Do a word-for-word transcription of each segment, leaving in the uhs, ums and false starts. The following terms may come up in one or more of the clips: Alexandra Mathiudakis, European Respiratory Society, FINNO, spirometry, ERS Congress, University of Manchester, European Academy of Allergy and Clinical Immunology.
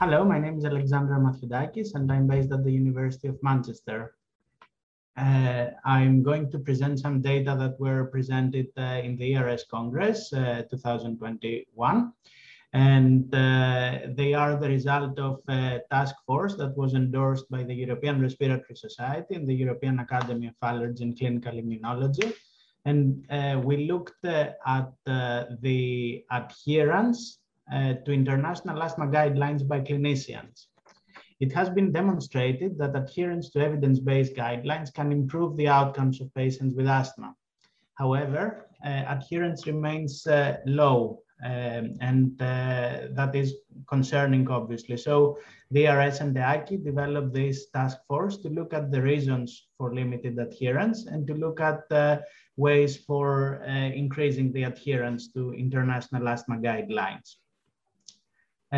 Hello, my name is Alexandra Mathiudakis, and I'm based at the University of Manchester. Uh, I'm going to present some data that were presented uh, in the E R S Congress uh, two thousand twenty-one. And uh, they are the result of a task force that was endorsed by the European Respiratory Society and the European Academy of Allergy and Clinical Immunology. And uh, we looked uh, at uh, the adherence Uh, to international asthma guidelines by clinicians. It has been demonstrated that adherence to evidence-based guidelines can improve the outcomes of patients with asthma. However, uh, adherence remains uh, low, um, and uh, that is concerning, obviously. So the E R S and the A C I developed this task force to look at the reasons for limited adherence and to look at uh, ways for uh, increasing the adherence to international asthma guidelines.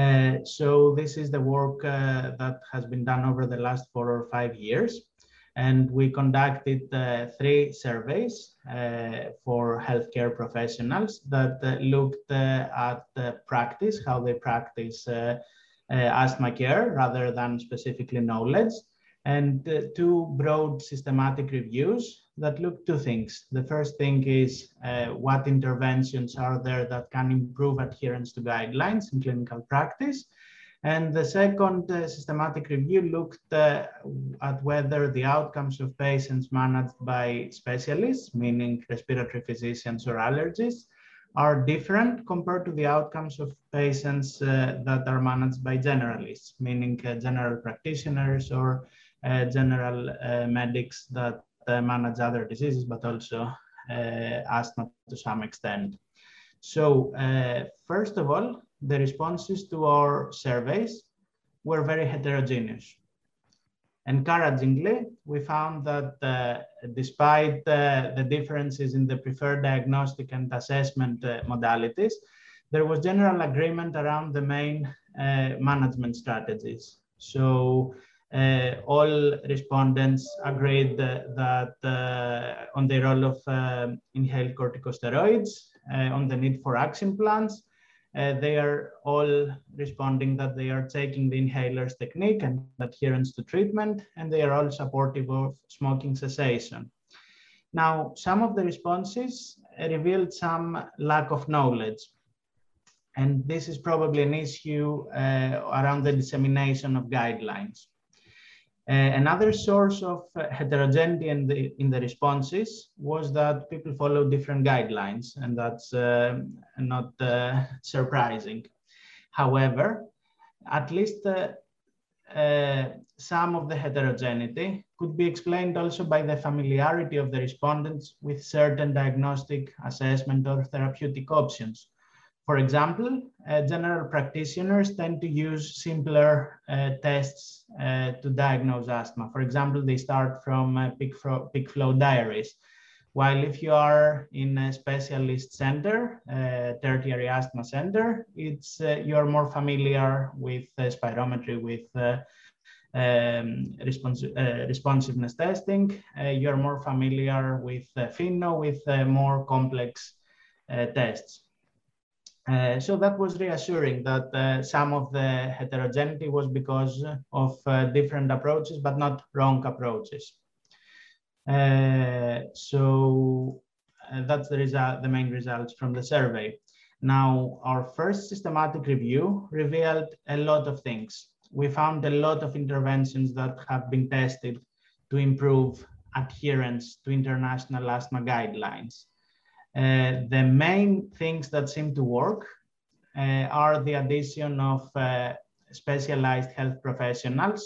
Uh, so this is the work uh, that has been done over the last four or five years. And we conducted uh, three surveys uh, for healthcare professionals that uh, looked uh, at uh, practice, how they practice uh, uh, asthma care rather than specifically knowledge, and uh, two broad systematic reviews that looked at two things. The first thing is uh, what interventions are there that can improve adherence to guidelines in clinical practice. And the second uh, systematic review looked uh, at whether the outcomes of patients managed by specialists, meaning respiratory physicians or allergists, are different compared to the outcomes of patients uh, that are managed by generalists, meaning uh, general practitioners or uh, general uh, medics that Uh, manage other diseases, but also uh, asthma to some extent. So uh, first of all, the responses to our surveys were very heterogeneous. Encouragingly, we found that uh, despite uh, the differences in the preferred diagnostic and assessment uh, modalities, there was general agreement around the main uh, management strategies. So Uh, all respondents agreed uh, that uh, on the role of uh, inhaled corticosteroids, uh, on the need for action plans. Uh, they are all responding that they are taking the inhalers technique and adherence to treatment, and they are all supportive of smoking cessation. Now, some of the responses revealed some lack of knowledge. And this is probably an issue uh, around the dissemination of guidelines. Uh, another source of uh, heterogeneity in the, in the responses was that people follow different guidelines, and that's uh, not uh, surprising. However, at least uh, uh, some of the heterogeneity could be explained also by the familiarity of the respondents with certain diagnostic, assessment, or therapeutic options. For example, uh, general practitioners tend to use simpler uh, tests uh, to diagnose asthma. For example, they start from uh, peak, peak flow diaries. While if you are in a specialist center, uh, tertiary asthma center, it's, uh, you are more familiar with uh, spirometry, with uh, um, respons uh, responsiveness testing. Uh, you are more familiar with uh, FINNO, with uh, more complex uh, tests. Uh, so that was reassuring that uh, some of the heterogeneity was because of uh, different approaches, but not wrong approaches. Uh, so uh, that's the result, the main results from the survey. Now, our first systematic review revealed a lot of things. We found a lot of interventions that have been tested to improve adherence to international asthma guidelines. Uh, the main things that seem to work uh, are the addition of uh, specialized health professionals.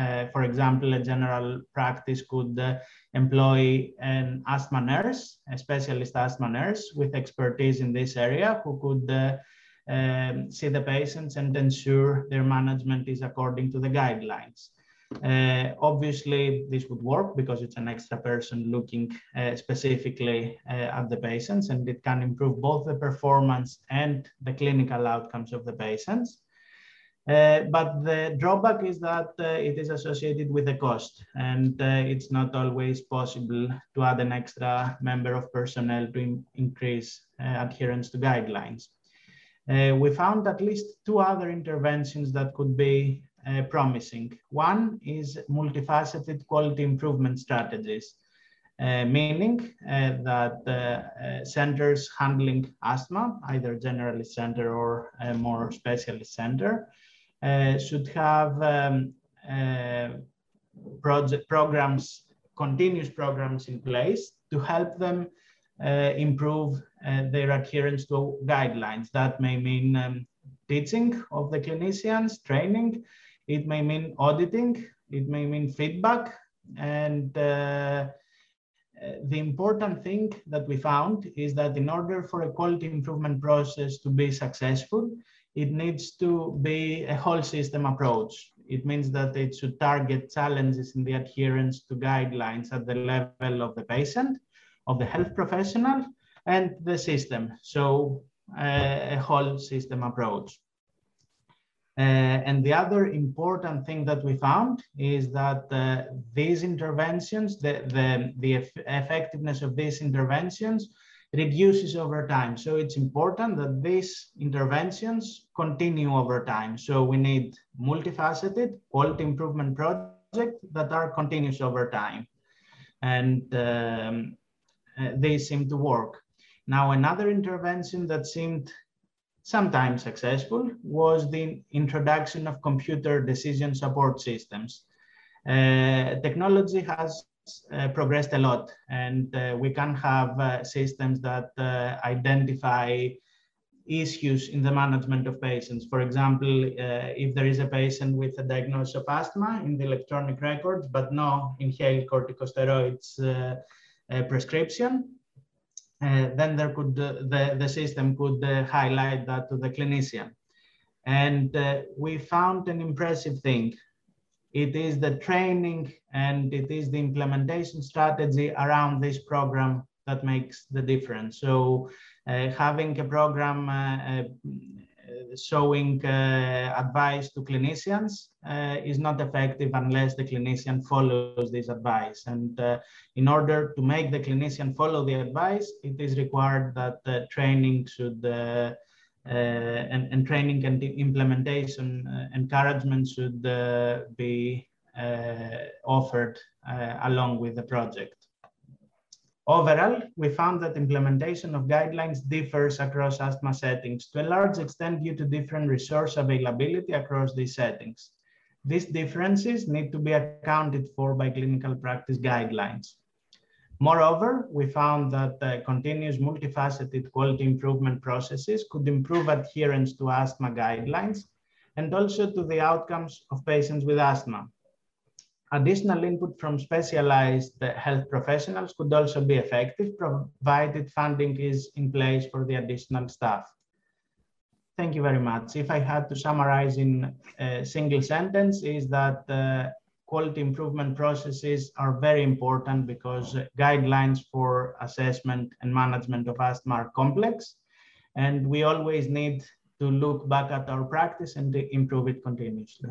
Uh, for example, a general practice could uh, employ an asthma nurse, a specialist asthma nurse with expertise in this area, who could uh, um, see the patients and ensure their management is according to the guidelines. Uh, obviously, this would work because it's an extra person looking uh, specifically uh, at the patients, and it can improve both the performance and the clinical outcomes of the patients. Uh, but the drawback is that uh, it is associated with a cost, and uh, it's not always possible to add an extra member of personnel to in- increase uh, adherence to guidelines. Uh, we found at least two other interventions that could be uh, promising. One is multifaceted quality improvement strategies, uh, meaning uh, that uh, uh, centers handling asthma, either generalist center or a more specialist center, uh, should have um, uh, project programs, continuous programs in place to help them Uh, improve uh, their adherence to guidelines. That may mean um, teaching of the clinicians, training, it may mean auditing, it may mean feedback. And uh, the important thing that we found is that in order for a quality improvement process to be successful, it needs to be a whole system approach. It means that it should target challenges in the adherence to guidelines at the level of the patient, of the health professional, and the system. So uh, a whole system approach. Uh, and the other important thing that we found is that uh, these interventions, the, the, the eff effectiveness of these interventions reduces over time. So it's important that these interventions continue over time. So we need multifaceted quality improvement projects that are continuous over time. And um, Uh, they seem to work. Now, another intervention that seemed sometimes successful was the introduction of computer decision support systems. Uh, technology has uh, progressed a lot, and uh, we can have uh, systems that uh, identify issues in the management of patients. For example, uh, if there is a patient with a diagnosis of asthma in the electronic records, but no inhaled corticosteroids uh, Uh, prescription, uh, then there could uh, the, the system could uh, highlight that to the clinician. And uh, we found an impressive thing. It is the training and it is the implementation strategy around this program that makes the difference. So uh, having a program uh, uh, showing uh, advice to clinicians uh, is not effective unless the clinician follows this advice. And uh, in order to make the clinician follow the advice, it is required that uh, training should, uh, uh, and, and training and implementation uh, encouragement should uh, be uh, offered uh, along with the project. Overall, we found that implementation of guidelines differs across asthma settings to a large extent due to different resource availability across these settings. These differences need to be accounted for by clinical practice guidelines. Moreover, we found that uh, continuous multifaceted quality improvement processes could improve adherence to asthma guidelines and also to the outcomes of patients with asthma. Additional input from specialized health professionals could also be effective, provided funding is in place for the additional staff. Thank you very much. If I had to summarize in a single sentence, is that uh, quality improvement processes are very important because guidelines for assessment and management of asthma are complex, and we always need to look back at our practice and improve it continuously.